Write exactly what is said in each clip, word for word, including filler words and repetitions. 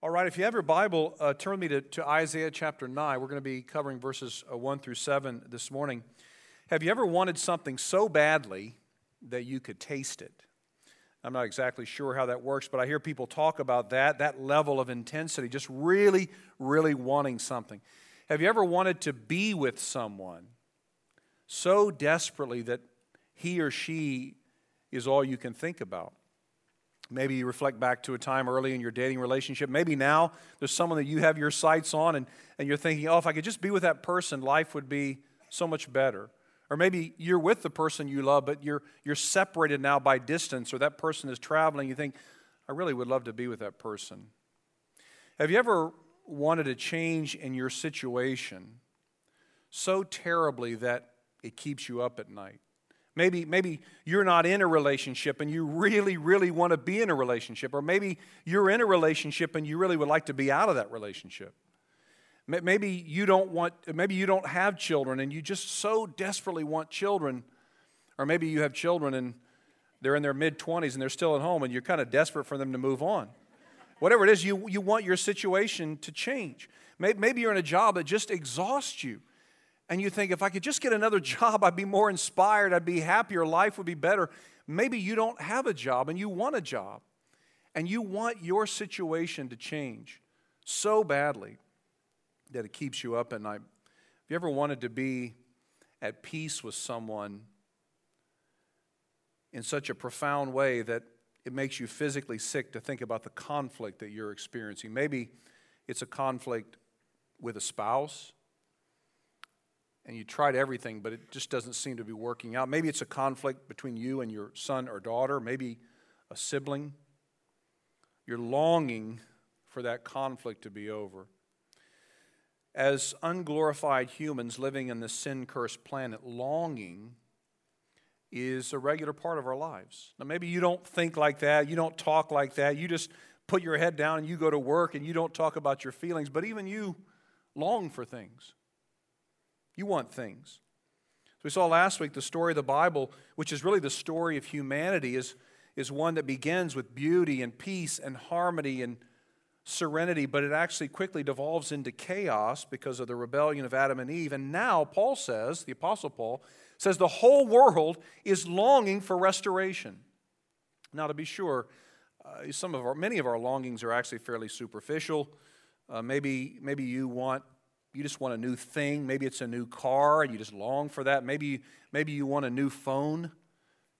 All right, if you have your Bible, uh, turn me to, to Isaiah chapter nine. We're going to be covering verses one through seven this morning. Have you ever wanted something so badly that you could taste it? I'm not exactly sure how that works, but I hear people talk about that, that level of intensity, just really, really wanting something. Have you ever wanted to be with someone so desperately that he or she is all you can think about? Maybe you reflect back to a time early in your dating relationship. Maybe now there's someone that you have your sights on and, and you're thinking, oh, if I could just be with that person, life would be so much better. Or maybe you're with the person you love, but you're you're separated now by distance, or that person is traveling. You think, I really would love to be with that person. Have you ever wanted a change in your situation so terribly that it keeps you up at night? Maybe, maybe you're not in a relationship and you really, really want to be in a relationship. Or maybe you're in a relationship and you really would like to be out of that relationship. Maybe you don't want, maybe you don't have children and you just so desperately want children. Or maybe you have children and they're in their mid-twenties and they're still at home and you're kind of desperate for them to move on. Whatever it is, you, you want your situation to change. Maybe you're in a job that just exhausts you. And you think, if I could just get another job, I'd be more inspired, I'd be happier, life would be better. Maybe you don't have a job and you want a job, and you want your situation to change so badly that it keeps you up at night. Have you ever wanted to be at peace with someone in such a profound way that it makes you physically sick to think about the conflict that you're experiencing? Maybe it's a conflict with a spouse, and you tried everything, but it just doesn't seem to be working out. Maybe it's a conflict between you and your son or daughter, maybe a sibling. You're longing for that conflict to be over. As unglorified humans living in this sin-cursed planet, longing is a regular part of our lives. Now, maybe you don't think like that, you don't talk like that, you just put your head down and you go to work and you don't talk about your feelings, but even you long for things. You want things. So we saw last week the story of the Bible, which is really the story of humanity, is, is one that begins with beauty and peace and harmony and serenity, but it actually quickly devolves into chaos because of the rebellion of Adam and Eve. And now Paul says, the Apostle Paul, says the whole world is longing for restoration. Now to be sure, uh, some of our, many of our longings are actually fairly superficial. Uh, maybe, maybe you want You just want a new thing. Maybe it's a new car, and you just long for that. Maybe, maybe you want a new phone.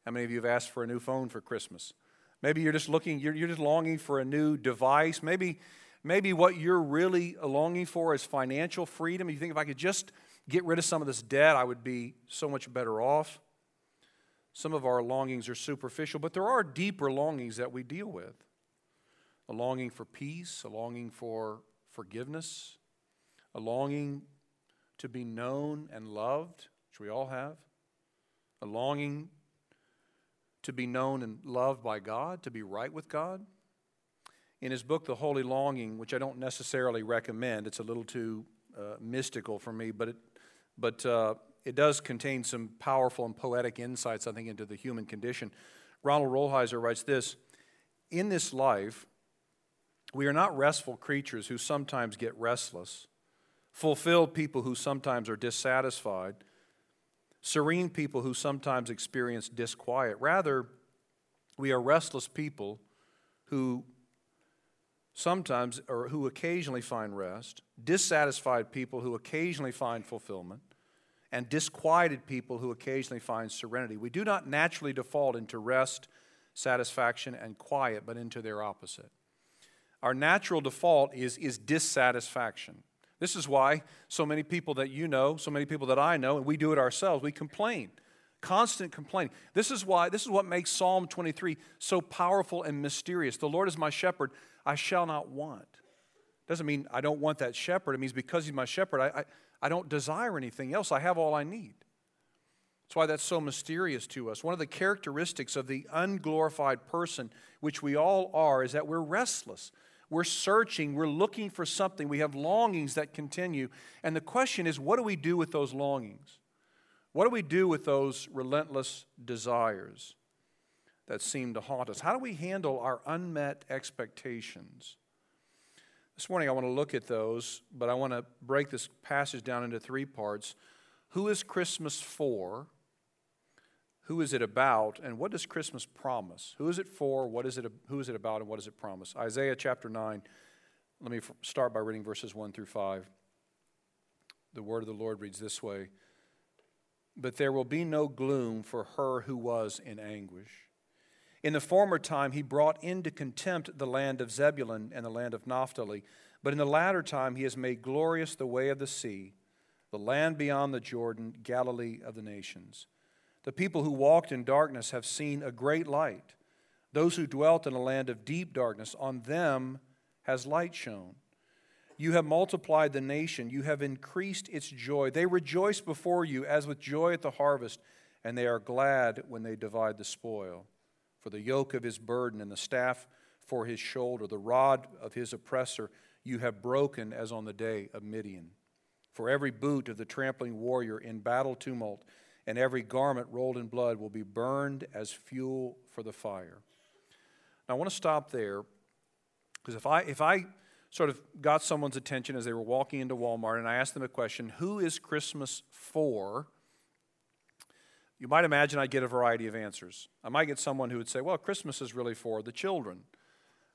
How many of you have asked for a new phone for Christmas? Maybe you're just looking, you're, you're just longing for a new device. Maybe, maybe what you're really longing for is financial freedom. You think, if I could just get rid of some of this debt, I would be so much better off. Some of our longings are superficial, but there are deeper longings that we deal with. A longing for peace, a longing for forgiveness, a longing to be known and loved, which we all have. A longing to be known and loved by God, to be right with God. In his book, The Holy Longing, which I don't necessarily recommend, it's a little too uh, mystical for me, but it, but uh, it does contain some powerful and poetic insights, I think, into the human condition. Ronald Rolheiser writes this: in this life, we are not restful creatures who sometimes get restless, fulfilled people who sometimes are dissatisfied, serene people who sometimes experience disquiet. Rather, we are restless people who sometimes or who occasionally find rest, dissatisfied people who occasionally find fulfillment, and disquieted people who occasionally find serenity. We do not naturally default into rest, satisfaction, and quiet, but into their opposite. Our natural default is, is dissatisfaction. This is why so many people that you know, so many people that I know, and we do it ourselves, we complain, constant complaining. This is why, this is what makes Psalm twenty-three so powerful and mysterious. The Lord is my shepherd, I shall not want. Doesn't mean I don't want that shepherd. It means because he's my shepherd, I, I, I don't desire anything else. I have all I need. That's why that's so mysterious to us. One of the characteristics of the unglorified person, which we all are, is that we're restless. We're searching, we're looking for something. We have longings that continue. And the question is, what do we do with those longings? What do we do with those relentless desires that seem to haunt us? How do we handle our unmet expectations? This morning I want to look at those, but I want to break this passage down into three parts. Who is Christmas for? Who is it about? And what does Christmas promise? Who is it for? What is it? Who is it about? And what does it promise? Isaiah chapter nine. Let me start by reading verses one through five. The word of the Lord reads this way. But there will be no gloom for her who was in anguish. In the former time he brought into contempt the land of Zebulun and the land of Naphtali, but in the latter time he has made glorious the way of the sea, the land beyond the Jordan, Galilee of the nations. The people who walked in darkness have seen a great light. Those who dwelt in a land of deep darkness, on them has light shone. You have multiplied the nation, you have increased its joy. They rejoice before you as with joy at the harvest, and they are glad when they divide the spoil. For the yoke of his burden and the staff for his shoulder, the rod of his oppressor, you have broken as on the day of Midian. For every boot of the trampling warrior in battle tumult and every garment rolled in blood will be burned as fuel for the fire. Now, I want to stop there because if I, if I sort of got someone's attention as they were walking into Walmart and I asked them a question, who is Christmas for? You might imagine I'd get a variety of answers. I might get someone who would say, well, Christmas is really for the children.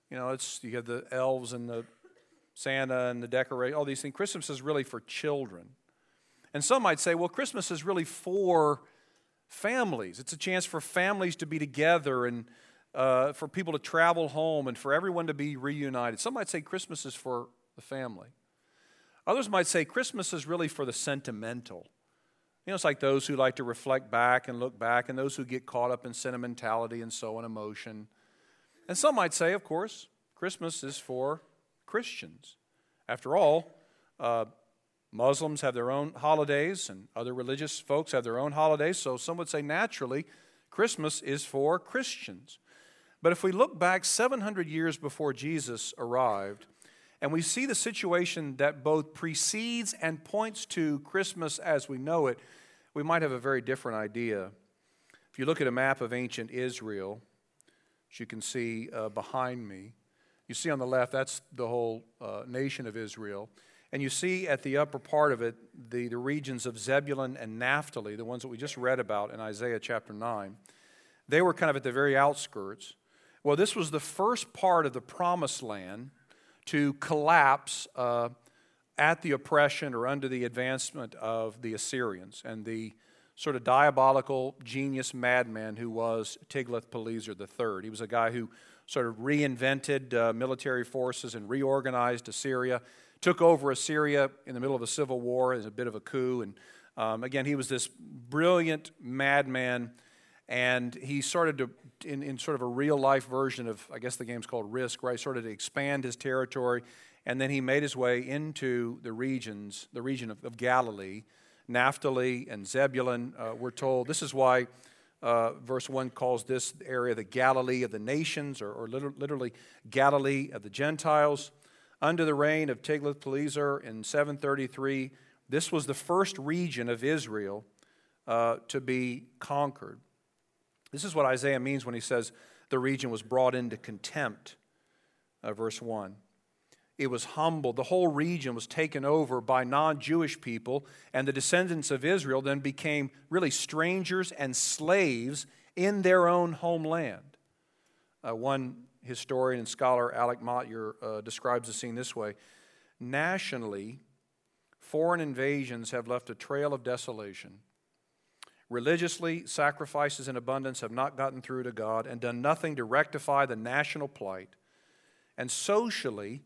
You know, it's you have the elves and the Santa and the decoration, all these things. Christmas is really for children. And some might say, well, Christmas is really for families. It's a chance for families to be together and uh, for people to travel home and for everyone to be reunited. Some might say Christmas is for the family. Others might say Christmas is really for the sentimental. You know, it's like those who like to reflect back and look back and those who get caught up in sentimentality and so on emotion. And some might say, of course, Christmas is for Christians. After all, uh, Muslims have their own holidays and other religious folks have their own holidays, so some would say naturally Christmas is for Christians. But if we look back seven hundred years before Jesus arrived, and we see the situation that both precedes and points to Christmas as we know it, we might have a very different idea. If you look at a map of ancient Israel, which you can see uh, behind me, you see on the left, that's the whole uh, nation of Israel. And you see at the upper part of it, the, the regions of Zebulun and Naphtali, the ones that we just read about in Isaiah chapter nine. They were kind of at the very outskirts. Well, this was the first part of the promised land to collapse uh, at the oppression or under the advancement of the Assyrians and the sort of diabolical genius madman who was Tiglath-Pileser the third. He was a guy who sort of reinvented uh, military forces and reorganized Assyria, took over Assyria in the middle of a civil war as a bit of a coup. And um, again, he was this brilliant madman, and he started to, in, in sort of a real-life version of, I guess the game's called Risk, right? Started to expand his territory, and then he made his way into the regions, the region of, of Galilee. Naphtali and Zebulun, uh, we're told. This is why uh, verse one calls this area the Galilee of the nations, or, or literally Galilee of the Gentiles. Under the reign of Tiglath-Pileser in seven thirty-three, this was the first region of Israel uh, to be conquered. This is what Isaiah means when he says the region was brought into contempt, uh, verse one. It was humbled. The whole region was taken over by non-Jewish people, and the descendants of Israel then became really strangers and slaves in their own homeland. Uh, one historian and scholar, Alec Motyer, uh, describes the scene this way. Nationally, foreign invasions have left a trail of desolation. Religiously, sacrifices in abundance have not gotten through to God and done nothing to rectify the national plight. And socially,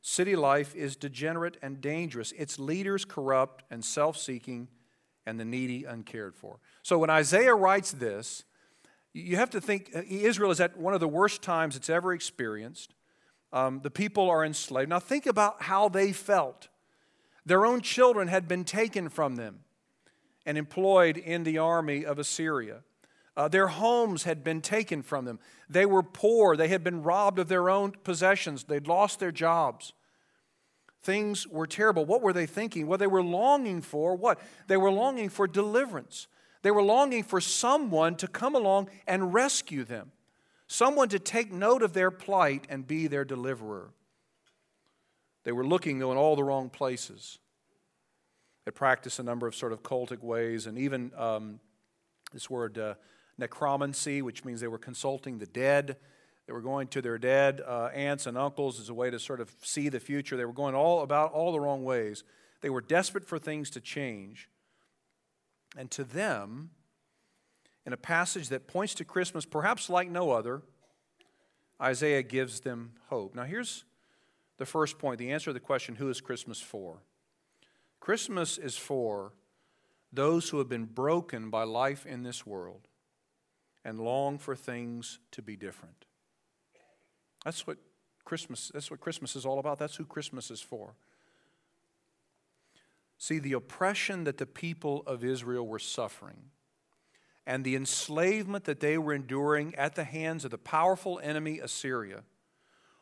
city life is degenerate and dangerous. Its leaders corrupt and self-seeking, and the needy uncared for. So when Isaiah writes this, you have to think Israel is at one of the worst times it's ever experienced. Um, the people are enslaved. Now think about how they felt. Their own children had been taken from them and employed in the army of Assyria. Uh, their homes had been taken from them. They were poor. They had been robbed of their own possessions. They'd lost their jobs. Things were terrible. What were they thinking? Well, they were longing for what? They were longing for deliverance. They were longing for someone to come along and rescue them, someone to take note of their plight and be their deliverer. They were looking, though, in all the wrong places. They practiced a number of sort of cultic ways, and even um, this word uh, necromancy, which means they were consulting the dead. They were going to their dead uh, aunts and uncles as a way to sort of see the future. They were going all about all the wrong ways. They were desperate for things to change. And to them, in a passage that points to Christmas, perhaps like no other, Isaiah gives them hope. Now here's the first point, the answer to the question, who is Christmas for? Christmas is for those who have been broken by life in this world and long for things to be different. That's what Christmas, that's what Christmas is all about. That's who Christmas is for. See, the oppression that the people of Israel were suffering and the enslavement that they were enduring at the hands of the powerful enemy Assyria,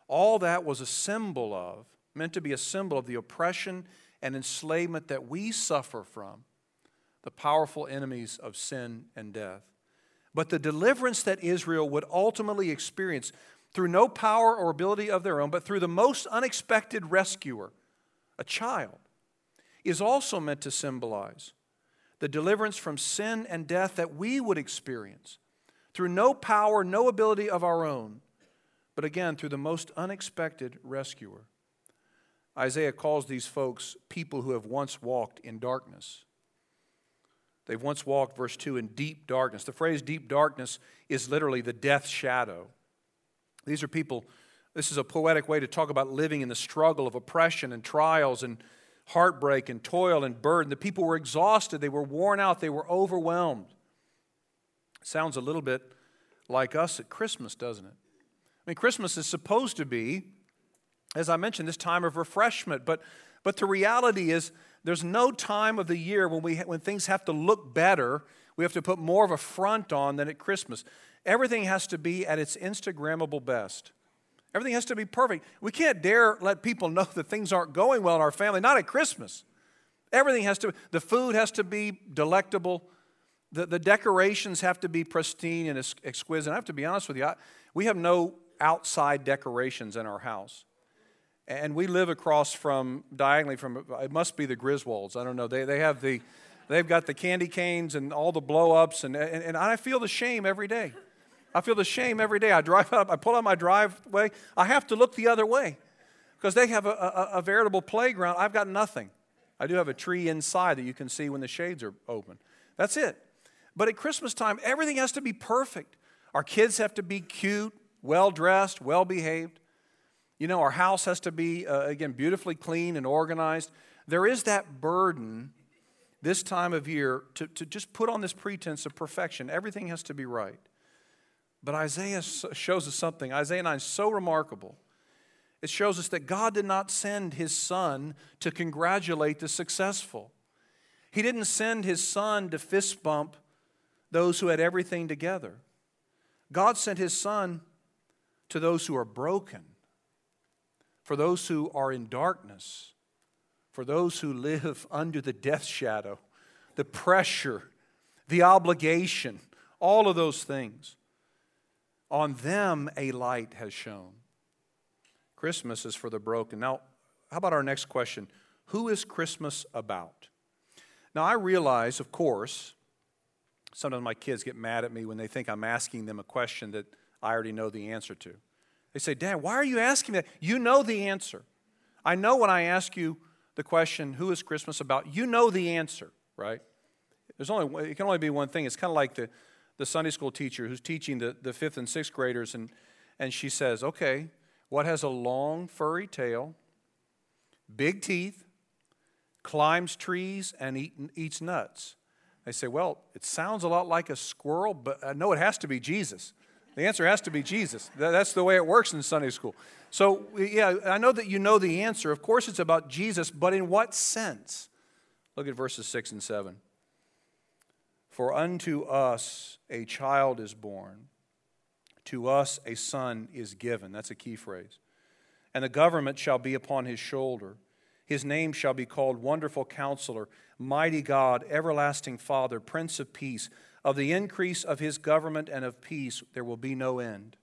all that was a symbol of, meant to be a symbol of the oppression and enslavement that we suffer from, the powerful enemies of sin and death. But the deliverance that Israel would ultimately experience through no power or ability of their own, but through the most unexpected rescuer, a child, is also meant to symbolize the deliverance from sin and death that we would experience through no power, no ability of our own, but again, through the most unexpected rescuer. Isaiah calls these folks people who have once walked in darkness. They've once walked, verse two, in deep darkness. The phrase deep darkness is literally the death shadow. These are people, this is a poetic way to talk about living in the struggle of oppression and trials and heartbreak and toil and burden. The people were exhausted. They were worn out. They were overwhelmed. Sounds a little bit like us at Christmas, doesn't it? I mean, Christmas is supposed to be, as I mentioned, this time of refreshment. But, but the reality is there's no time of the year when, we, when things have to look better. We have to put more of a front on than at Christmas. Everything has to be at its Instagrammable best. Everything has to be perfect. We can't dare let people know that things aren't going well in our family, not at Christmas. Everything has to, the food has to be delectable. The, the decorations have to be pristine and exquisite. And I have to be honest with you, I, we have no outside decorations in our house. And we live across from, diagonally from, it must be the Griswolds. I don't know. They, they have the, they've got the candy canes and all the blow-ups. And, and, and I feel the shame every day. I feel the shame every day. I drive up, I pull out my driveway. I have to look the other way because they have a, a, a veritable playground. I've got nothing. I do have a tree inside that you can see when the shades are open. That's it. But at Christmas time, everything has to be perfect. Our kids have to be cute, well-dressed, well-behaved. You know, our house has to be, uh, again, beautifully clean and organized. There is that burden this time of year to, to just put on this pretense of perfection. Everything has to be right. But Isaiah shows us something. Isaiah nine is so remarkable. It shows us that God did not send His Son to congratulate the successful. He didn't send His Son to fist bump those who had everything together. God sent His Son to those who are broken, for those who are in darkness, for those who live under the death shadow, the pressure, the obligation, all of those things. On them a light has shone. Christmas is for the broken. Now, how about our next question? Who is Christmas about? Now, I realize, of course, sometimes my kids get mad at me when they think I'm asking them a question that I already know the answer to. They say, Dad, why are you asking me that? You know the answer. I know when I ask you the question, who is Christmas about? You know the answer, right? There's only, it can only be one thing. It's kind of like the the Sunday school teacher who's teaching the, the fifth and sixth graders, and, and she says, okay, what has a long furry tail, big teeth, climbs trees, and eat, eats nuts? They say, well, it sounds a lot like a squirrel, but I know it has to be Jesus. The answer has to be Jesus. That's the way it works in Sunday school. So, yeah, I know that you know the answer. Of course it's about Jesus, but in what sense? Look at verses six and seven. For unto us a child is born, to us a son is given. That's a key phrase. And the government shall be upon his shoulder. His name shall be called Wonderful Counselor, Mighty God, Everlasting Father, Prince of Peace. Of the increase of his government and of peace there will be no end.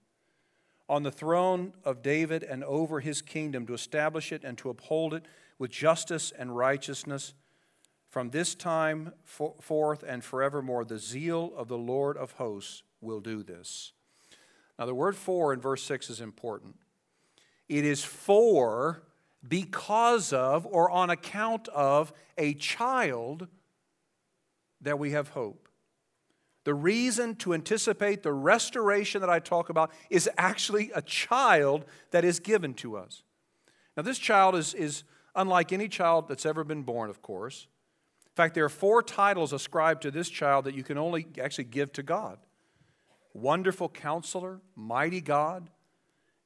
on the throne of David and over his kingdom, to establish it and to uphold it with justice and righteousness from this time for, forth and forevermore. The zeal of the Lord of hosts will do this." Now, the word "for" in verse six is important. It is for, because of, or on account of a child that we have hope. The reason to anticipate the restoration that I talk about is actually a child that is given to us. Now, this child is, is unlike any child that's ever been born, of course. In fact, there are four titles ascribed to this child that you can only actually give to God: Wonderful Counselor, Mighty God,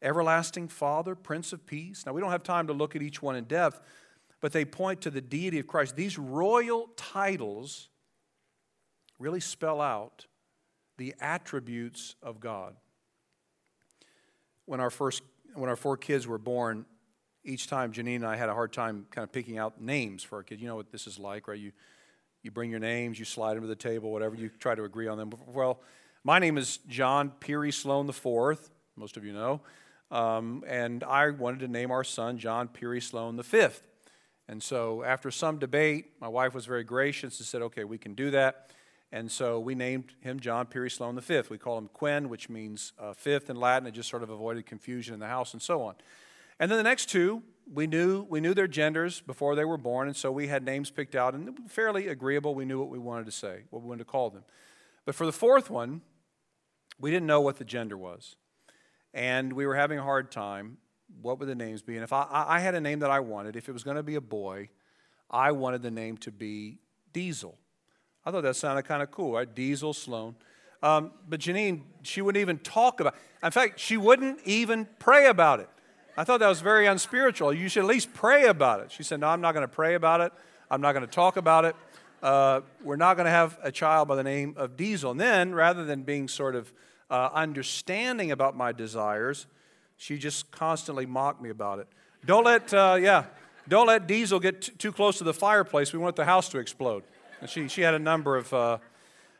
Everlasting Father, Prince of Peace. Now, we don't have time to look at each one in depth, but they point to the deity of Christ. These royal titles really spell out the attributes of God. When our first, when our four kids were born, each time Janine and I had a hard time kind of picking out names for our kids. You know what this is like, right? You, you bring your names, you slide them to the table, whatever, you try to agree on them. Well, my name is John Peary Sloan the fourth, most of you know. Um, and I wanted to name our son John Peary Sloan the fifth. And so after some debate, my wife was very gracious and said, "Okay, we can do that." And so we named him John Peary Sloan the fifth. We call him Quinn, which means uh, fifth in Latin. It just sort of avoided confusion in the house and so on. And then the next two, we knew we knew their genders before they were born, and so we had names picked out, and they were fairly agreeable. We knew what we wanted to say, what we wanted to call them. But for the fourth one, we didn't know what the gender was. And we were having a hard time. What would the names be? And if I, I had a name that I wanted, if it was going to be a boy, I wanted the name to be Diesel. I thought that sounded kind of cool, right? Diesel Sloan. Um, but Janine, she wouldn't even talk about it. In fact, she wouldn't even pray about it. I thought that was very unspiritual. You should at least pray about it. She said, "No, I'm not going to pray about it. I'm not going to talk about it. Uh, we're not going to have a child by the name of Diesel." And then, rather than being sort of uh, understanding about my desires, she just constantly mocked me about it. Don't let, uh, yeah, don't let Diesel get t- too close to the fireplace. We want the house to explode. And she, she had a number of, uh,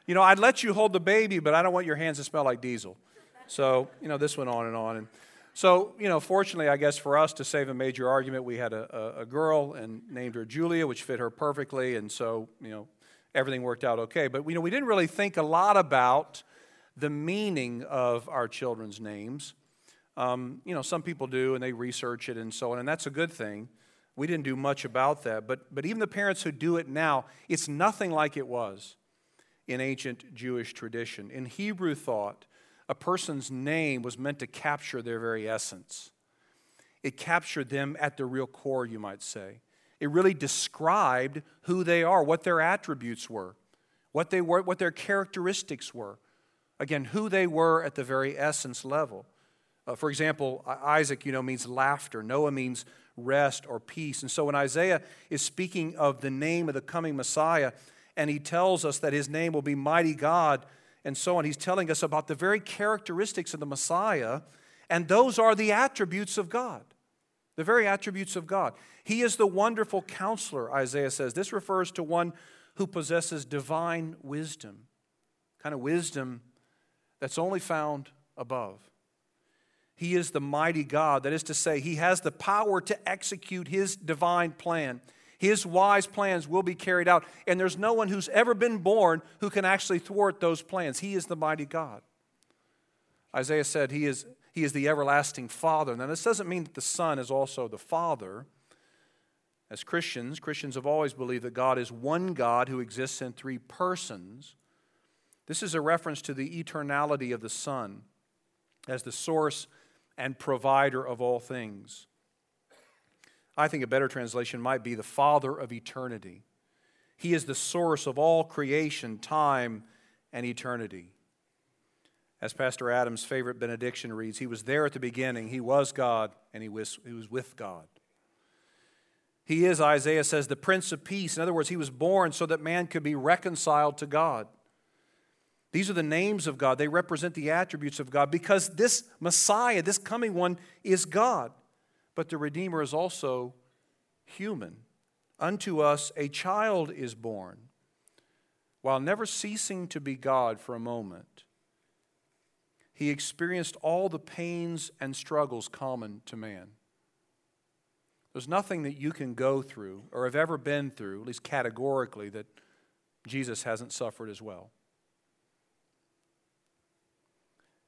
you know, "I'd let you hold the baby, but I don't want your hands to smell like diesel." So, you know, this went on and on. And so, you know, fortunately, I guess for us, to save a major argument, we had a, a, a girl and named her Julia, which fit her perfectly. And so, you know, everything worked out okay. But, you know, we didn't really think a lot about the meaning of our children's names. Um, you know, some people do, and they research it and so on, and that's a good thing. We didn't do much about that, but, but even the parents who do it now, it's nothing like it was in ancient Jewish tradition. In Hebrew thought, a person's name was meant to capture their very essence. It captured them at their real core, you might say. It really described who they are, what their attributes were, what they were, what their characteristics were. Again, who they were at the very essence level. Uh, for example, Isaac, you know, means laughter. Noah means rest or peace. And so when Isaiah is speaking of the name of the coming Messiah, and he tells us that his name will be Mighty God and so on, he's telling us about the very characteristics of the Messiah, and those are the attributes of God, the very attributes of God. He is the Wonderful Counselor, Isaiah says. This refers to one who possesses divine wisdom, kind of wisdom that's only found above. He is the Mighty God. That is to say, he has the power to execute his divine plan. His wise plans will be carried out, and there's no one who's ever been born who can actually thwart those plans. He is the Mighty God. Isaiah said he is, he is the Everlasting Father. Now, this doesn't mean that the Son is also the Father. As Christians, Christians have always believed that God is one God who exists in three persons. This is a reference to the eternality of the Son as the source and provider of all things. I think a better translation might be the Father of eternity. He is the source of all creation, time, and eternity. As Pastor Adam's favorite benediction reads, "He was there at the beginning, he was God, and he was, he was with God." He is, Isaiah says, the Prince of Peace. In other words, he was born so that man could be reconciled to God. These are the names of God. They represent the attributes of God, because this Messiah, this coming one, is God. But the Redeemer is also human. Unto us a child is born. While never ceasing to be God for a moment, He experienced all the pains and struggles common to man. There's nothing that you can go through or have ever been through, at least categorically, that Jesus hasn't suffered as well.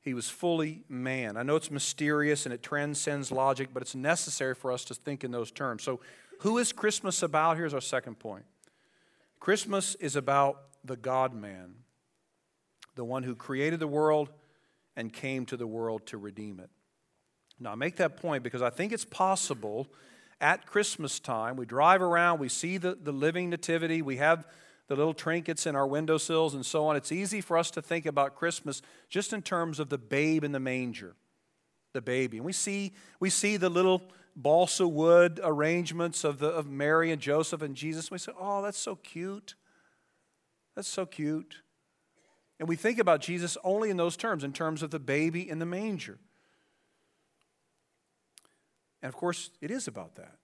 He was fully man. I know it's mysterious and it transcends logic, but it's necessary for us to think in those terms. So who is Christmas about? Here's our second point. Christmas is about the God-man, the one who created the world and came to the world to redeem it. Now, I make that point because I think it's possible at Christmas time, we drive around, we see the, the living nativity, we have the little trinkets in our windowsills and so on. It's easy for us to think about Christmas just in terms of the babe in the manger, the baby. And we see, we see the little balsa wood arrangements of, the, of Mary and Joseph and Jesus. We say, oh, that's so cute. That's so cute. And we think about Jesus only in those terms, in terms of the baby in the manger. And of course, it is about that.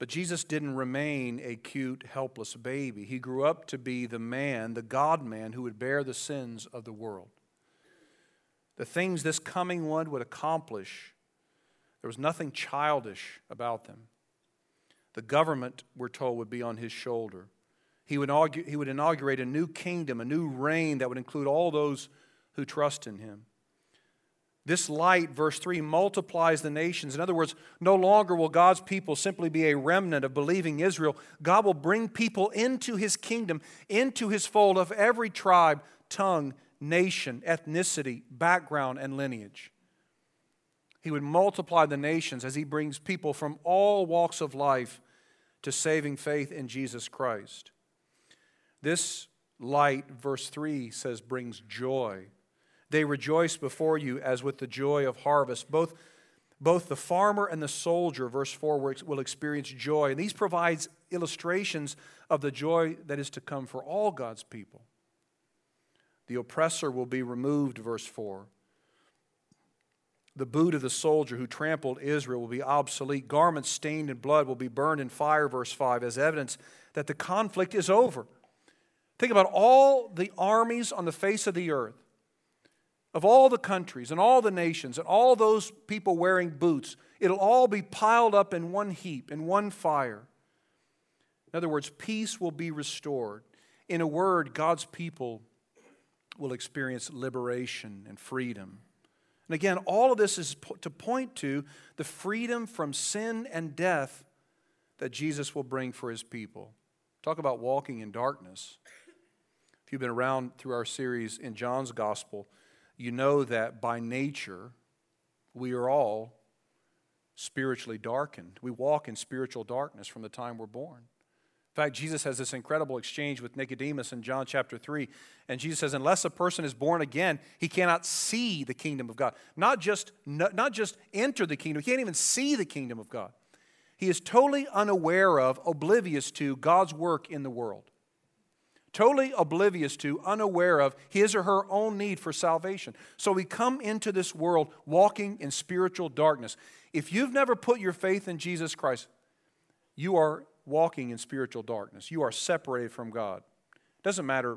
But Jesus didn't remain a cute, helpless baby. He grew up to be the man, the God-man, who would bear the sins of the world. The things this coming one would accomplish, there was nothing childish about them. The government, we're told, would be on his shoulder. He would argue, he would inaugurate a new kingdom, a new reign that would include all those who trust in him. This light, verse three, multiplies the nations. In other words, no longer will God's people simply be a remnant of believing Israel. God will bring people into his kingdom, into his fold of every tribe, tongue, nation, ethnicity, background, and lineage. He would multiply the nations as he brings people from all walks of life to saving faith in Jesus Christ. This light, verse three says, brings joy. They rejoice before you as with the joy of harvest. Both, both the farmer and the soldier, verse four, will experience joy. And these provides illustrations of the joy that is to come for all God's people. The oppressor will be removed, verse four. The boot of the soldier who trampled Israel will be obsolete. Garments stained in blood will be burned in fire, verse five, as evidence that the conflict is over. Think about all the armies on the face of the earth, of all the countries and all the nations and all those people wearing boots. It'll all be piled up in one heap, in one fire. In other words, peace will be restored. In a word, God's people will experience liberation and freedom. And again, all of this is to point to the freedom from sin and death that Jesus will bring for his people. Talk about walking in darkness. If you've been around through our series in John's Gospel, you know that by nature, we are all spiritually darkened. We walk in spiritual darkness from the time we're born. In fact, Jesus has this incredible exchange with Nicodemus in John chapter three. And Jesus says, unless a person is born again, he cannot see the kingdom of God. Not just, not just enter the kingdom, he can't even see the kingdom of God. He is totally unaware of, oblivious to God's work in the world. Totally oblivious to, unaware of his or her own need for salvation. So we come into this world walking in spiritual darkness. If you've never put your faith in Jesus Christ, you are walking in spiritual darkness. You are separated from God. It doesn't matter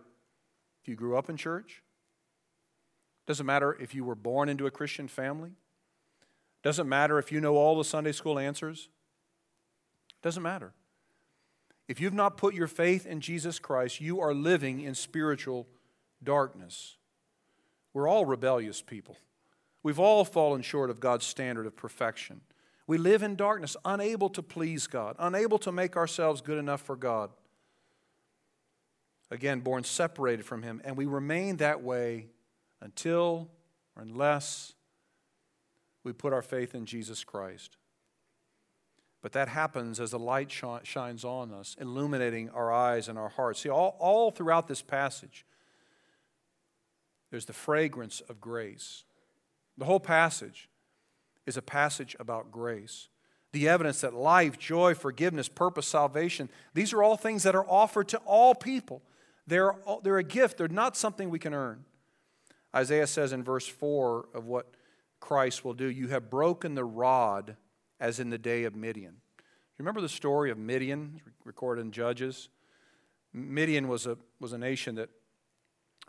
if you grew up in church. It doesn't matter if you were born into a Christian family. It doesn't matter if you know all the Sunday school answers. It doesn't matter. If you've not put your faith in Jesus Christ, you are living in spiritual darkness. We're all rebellious people. We've all fallen short of God's standard of perfection. We live in darkness, unable to please God, unable to make ourselves good enough for God. Again, born separated from him, and we remain that way until or unless we put our faith in Jesus Christ. But that happens as the light sh- shines on us, illuminating our eyes and our hearts. See, all, all throughout this passage, there's the fragrance of grace. The whole passage is a passage about grace. The evidence that life, joy, forgiveness, purpose, salvation, these are all things that are offered to all people. They're, they're a gift. They're not something we can earn. Isaiah says in verse four of what Christ will do, you have broken the rod as in the day of Midian. Remember the story of Midian, recorded in Judges? Midian was a, was a nation that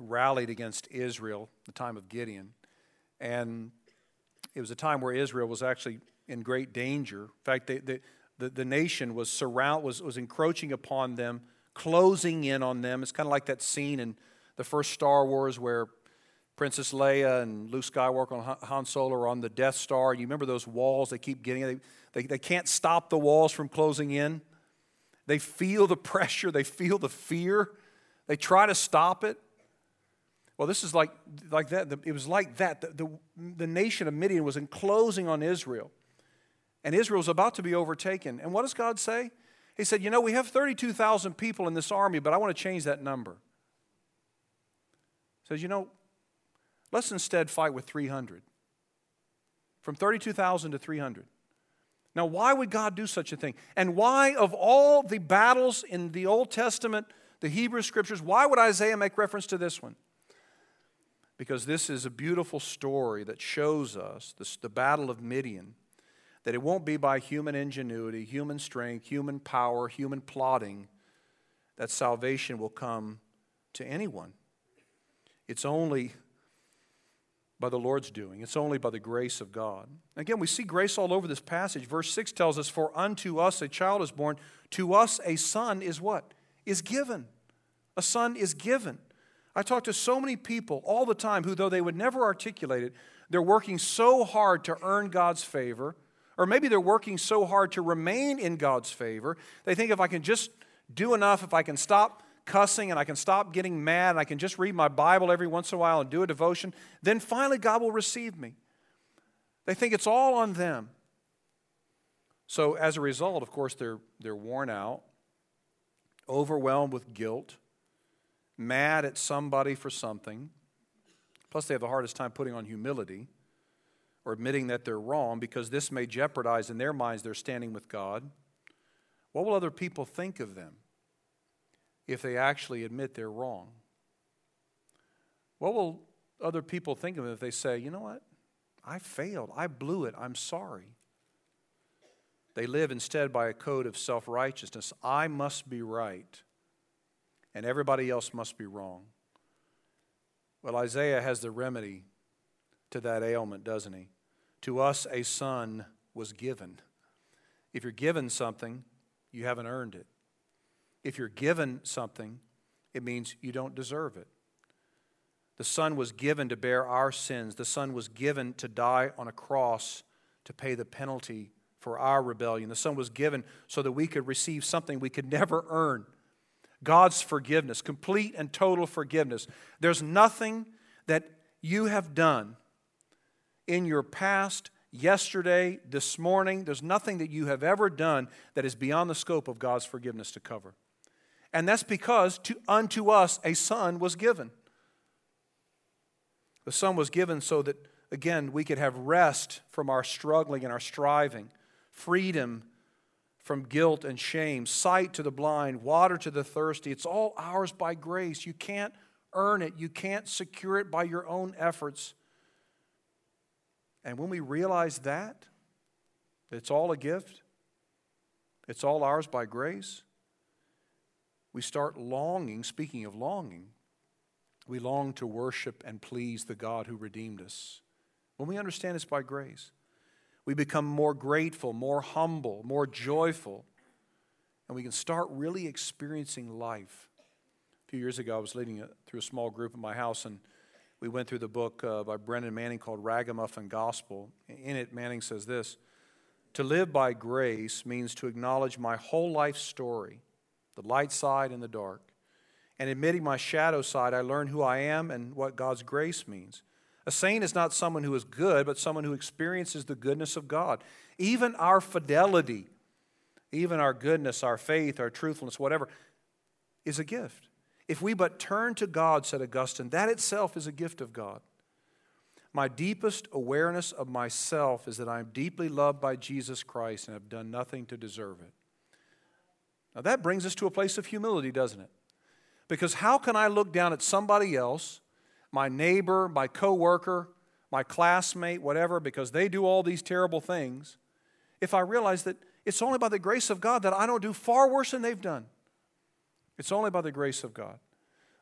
rallied against Israel, the time of Gideon. And it was a time where Israel was actually in great danger. In fact, they, they, the, the nation was surround was, was encroaching upon them, closing in on them. It's kind of like that scene in the first Star Wars where Princess Leia and Luke Skywalker and Han Solo are on the Death Star. And you remember those walls they keep getting? They, they, they can't stop the walls from closing in. They feel the pressure. They feel the fear. They try to stop it. Well, this is like, like that. It was like that. The, the, the nation of Midian was enclosing on Israel. And Israel's about to be overtaken. And what does God say? He said, you know, we have thirty-two thousand people in this army, but I want to change that number. He says, you know, let's instead fight with three hundred. From thirty-two thousand to three hundred. Now, why would God do such a thing? And why, of all the battles in the Old Testament, the Hebrew Scriptures, why would Isaiah make reference to this one? Because this is a beautiful story that shows us this, the battle of Midian, that it won't be by human ingenuity, human strength, human power, human plotting that salvation will come to anyone. It's only by the Lord's doing. It's only by the grace of God. Again, we see grace all over this passage. Verse six tells us, for unto us a child is born, to us a son is what? Is given. A son is given. I talk to so many people all the time who, though they would never articulate it, they're working so hard to earn God's favor, or maybe they're working so hard to remain in God's favor, they think if I can just do enough, if I can stop cussing, and I can stop getting mad, and I can just read my Bible every once in a while and do a devotion, then finally God will receive me. They think it's all on them. So as a result, of course, they're, they're worn out, overwhelmed with guilt, mad at somebody for something. Plus, they have the hardest time putting on humility or admitting that they're wrong, because this may jeopardize in their minds their standing with God. What will other people think of them if they actually admit they're wrong? What will other people think of them if they say, you know what, I failed, I blew it, I'm sorry? They live instead by a code of self-righteousness. I must be right, and everybody else must be wrong. Well, Isaiah has the remedy to that ailment, doesn't he? To us a son was given. If you're given something, you haven't earned it. If you're given something, it means you don't deserve it. The Son was given to bear our sins. The Son was given to die on a cross to pay the penalty for our rebellion. The Son was given so that we could receive something we could never earn. God's forgiveness, complete and total forgiveness. There's nothing that you have done in your past, yesterday, this morning. There's nothing that you have ever done that is beyond the scope of God's forgiveness to cover. And that's because to, unto us a son was given. The son was given so that, again, we could have rest from our struggling and our striving, freedom from guilt and shame, sight to the blind, water to the thirsty. It's all ours by grace. You can't earn it. You can't secure it by your own efforts. And when we realize that, it's all a gift, it's all ours by grace, we start longing, speaking of longing, we long to worship and please the God who redeemed us. When we understand it's by grace, we become more grateful, more humble, more joyful, and we can start really experiencing life. A few years ago, I was leading a, through a small group at my house, and we went through the book uh, by Brennan Manning called Ragamuffin Gospel. In it, Manning says this: to live by grace means to acknowledge my whole life story, the light side and the dark. And admitting my shadow side, I learn who I am and what God's grace means. A saint is not someone who is good, but someone who experiences the goodness of God. Even our fidelity, even our goodness, our faith, our truthfulness, whatever, is a gift. If we but turn to God, said Augustine, that itself is a gift of God. My deepest awareness of myself is that I am deeply loved by Jesus Christ and have done nothing to deserve it. Now that brings us to a place of humility, doesn't it? Because how can I look down at somebody else, my neighbor, my coworker, my classmate, whatever, because they do all these terrible things, if I realize that it's only by the grace of God that I don't do far worse than they've done? It's only by the grace of God.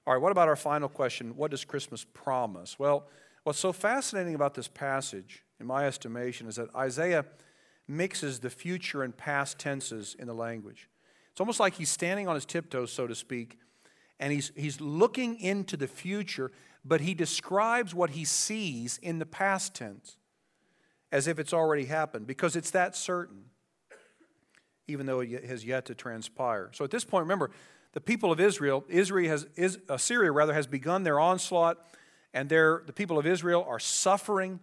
All right, what about our final question? What does Christmas promise? Well, what's so fascinating about this passage, in my estimation, is that Isaiah mixes the future and past tenses in the language. It's almost like he's standing on his tiptoes, so to speak, and he's, he's looking into the future, but he describes what he sees in the past tense as if it's already happened, because it's that certain, even though it has yet to transpire. So at this point, remember, the people of Israel, Israel has, is, Assyria rather, has begun their onslaught, and the people of Israel are suffering.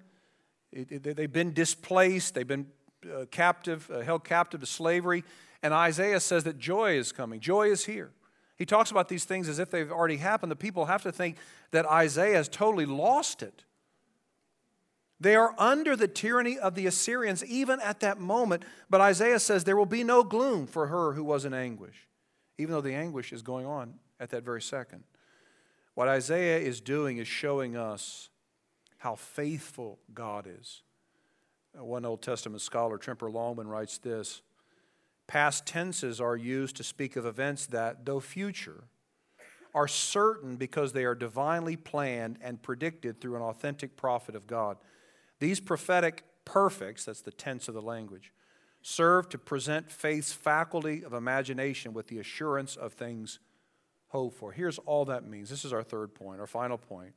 It, it, they've been displaced. They've been uh, captive, uh, held captive to slavery. And Isaiah says that joy is coming. Joy is here. He talks about these things as if they've already happened. The people have to think that Isaiah has totally lost it. They are under the tyranny of the Assyrians even at that moment. But Isaiah says there will be no gloom for her who was in anguish, even though the anguish is going on at that very second. What Isaiah is doing is showing us how faithful God is. One Old Testament scholar, Tremper Longman, writes this: past tenses are used to speak of events that, though future, are certain because they are divinely planned and predicted through an authentic prophet of God. These prophetic perfects, that's the tense of the language, serve to present faith's faculty of imagination with the assurance of things hoped for. Here's all that means. This is our third point, our final point.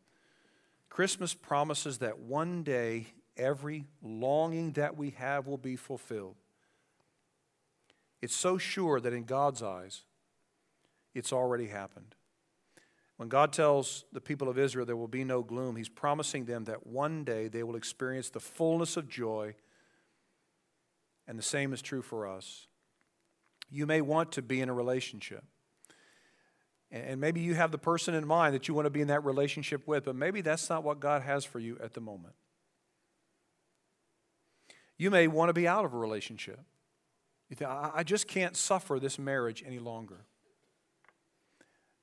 Christmas promises that one day every longing that we have will be fulfilled. It's so sure that in God's eyes, it's already happened. When God tells the people of Israel there will be no gloom, he's promising them that one day they will experience the fullness of joy. And the same is true for us. You may want to be in a relationship. And maybe you have the person in mind that you want to be in that relationship with, but maybe that's not what God has for you at the moment. You may want to be out of a relationship. You think, I just can't suffer this marriage any longer.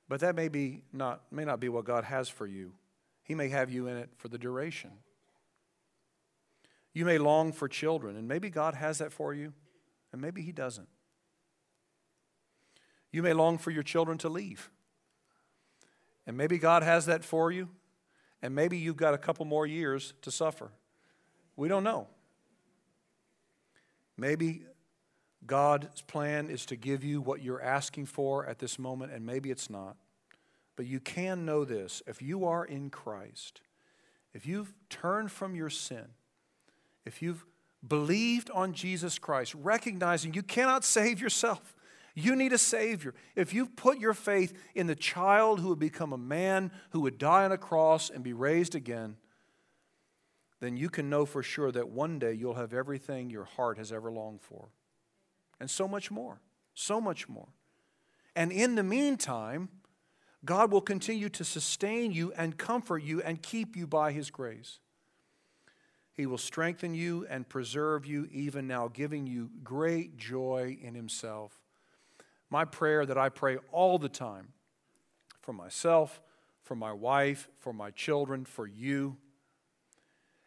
But that may be not, may not be what God has for you. He may have you in it for the duration. You may long for children, and maybe God has that for you, and maybe He doesn't. You may long for your children to leave, and maybe God has that for you, and maybe you've got a couple more years to suffer. We don't know. Maybe God's plan is to give you what you're asking for at this moment, and maybe it's not. But you can know this: if you are in Christ, if you've turned from your sin, if you've believed on Jesus Christ, recognizing you cannot save yourself, you need a Savior. If you've put your faith in the child who would become a man, who would die on a cross and be raised again, then you can know for sure that one day you'll have everything your heart has ever longed for. And so much more, so much more. And in the meantime, God will continue to sustain you and comfort you and keep you by His grace. He will strengthen you and preserve you even now, giving you great joy in Himself. My prayer that I pray all the time for myself, for my wife, for my children, for you,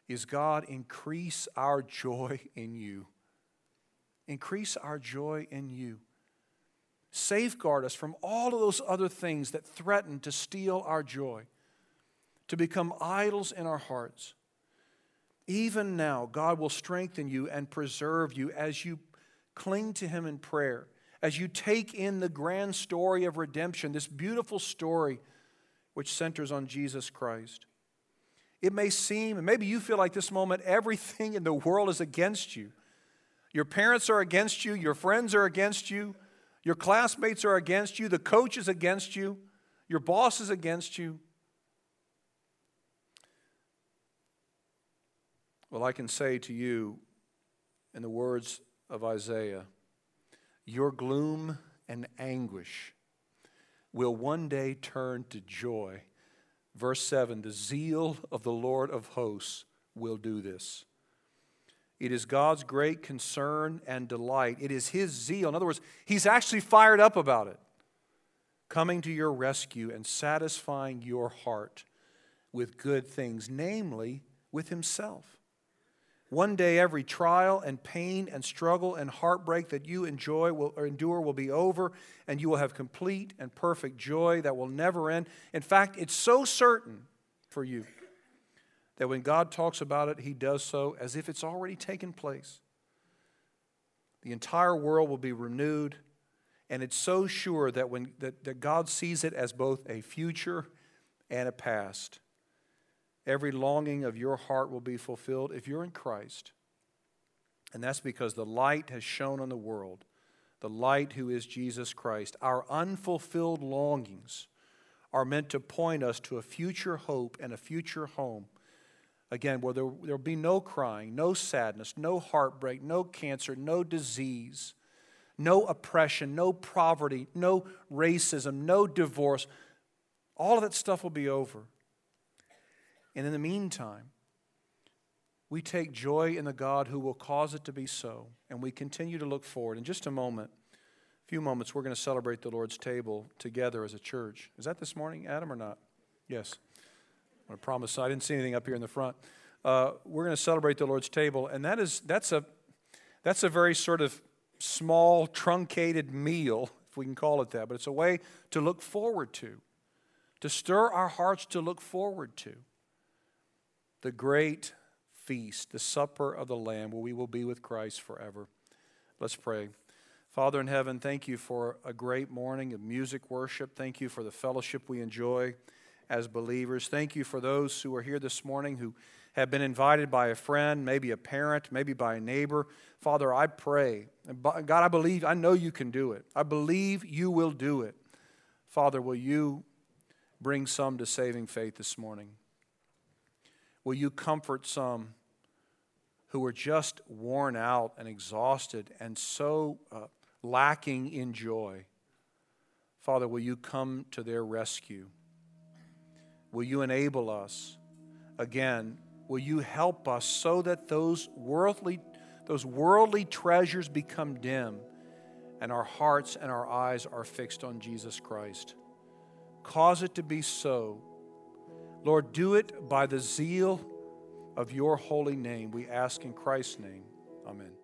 is God, increase our joy in you. Increase our joy in you. Safeguard us from all of those other things that threaten to steal our joy, to become idols in our hearts. Even now, God will strengthen you and preserve you as you cling to Him in prayer, as you take in the grand story of redemption, this beautiful story which centers on Jesus Christ. It may seem, and maybe you feel like this moment, everything in the world is against you. Your parents are against you. Your friends are against you. Your classmates are against you. The coach is against you. Your boss is against you. Well, I can say to you, in the words of Isaiah, your gloom and anguish will one day turn to joy. Verse seven, the zeal of the Lord of hosts will do this. It is God's great concern and delight. It is His zeal. In other words, He's actually fired up about it, coming to your rescue and satisfying your heart with good things, namely with Himself. One day every trial and pain and struggle and heartbreak that you enjoy will, or endure will be over, and you will have complete and perfect joy that will never end. In fact, it's so certain for you that when God talks about it, He does so as if it's already taken place. The entire world will be renewed, and it's so sure that, when, that, that God sees it as both a future and a past. Every longing of your heart will be fulfilled if you're in Christ. And that's because the light has shone on the world, the light who is Jesus Christ. Our unfulfilled longings are meant to point us to a future hope and a future home. Again, where there will be no crying, no sadness, no heartbreak, no cancer, no disease, no oppression, no poverty, no racism, no divorce. All of that stuff will be over. And in the meantime, we take joy in the God who will cause it to be so, and we continue to look forward. In just a moment, a few moments, we're going to celebrate the Lord's table together as a church. Is that this morning, Adam, or not? Yes. I promise I didn't see anything up here in the front. Uh, we're going to celebrate the Lord's table, and that is that's a that's a very sort of small, truncated meal, if we can call it that, but it's a way to look forward to, to stir our hearts to look forward to. The great feast, the supper of the Lamb, where we will be with Christ forever. Let's pray. Father in heaven, thank you for a great morning of music worship. Thank you for the fellowship we enjoy as believers. Thank you for those who are here this morning who have been invited by a friend, maybe a parent, maybe by a neighbor. Father, I pray. God, I believe, I know you can do it. I believe you will do it. Father, will you bring some to saving faith this morning? Will you comfort some who are just worn out and exhausted and so uh, lacking in joy? Father, will you come to their rescue? Will you enable us? Again, will you help us so that those worldly, those worldly treasures become dim and our hearts and our eyes are fixed on Jesus Christ? Cause it to be so. Lord, do it by the zeal of your holy name. We ask in Christ's name. Amen.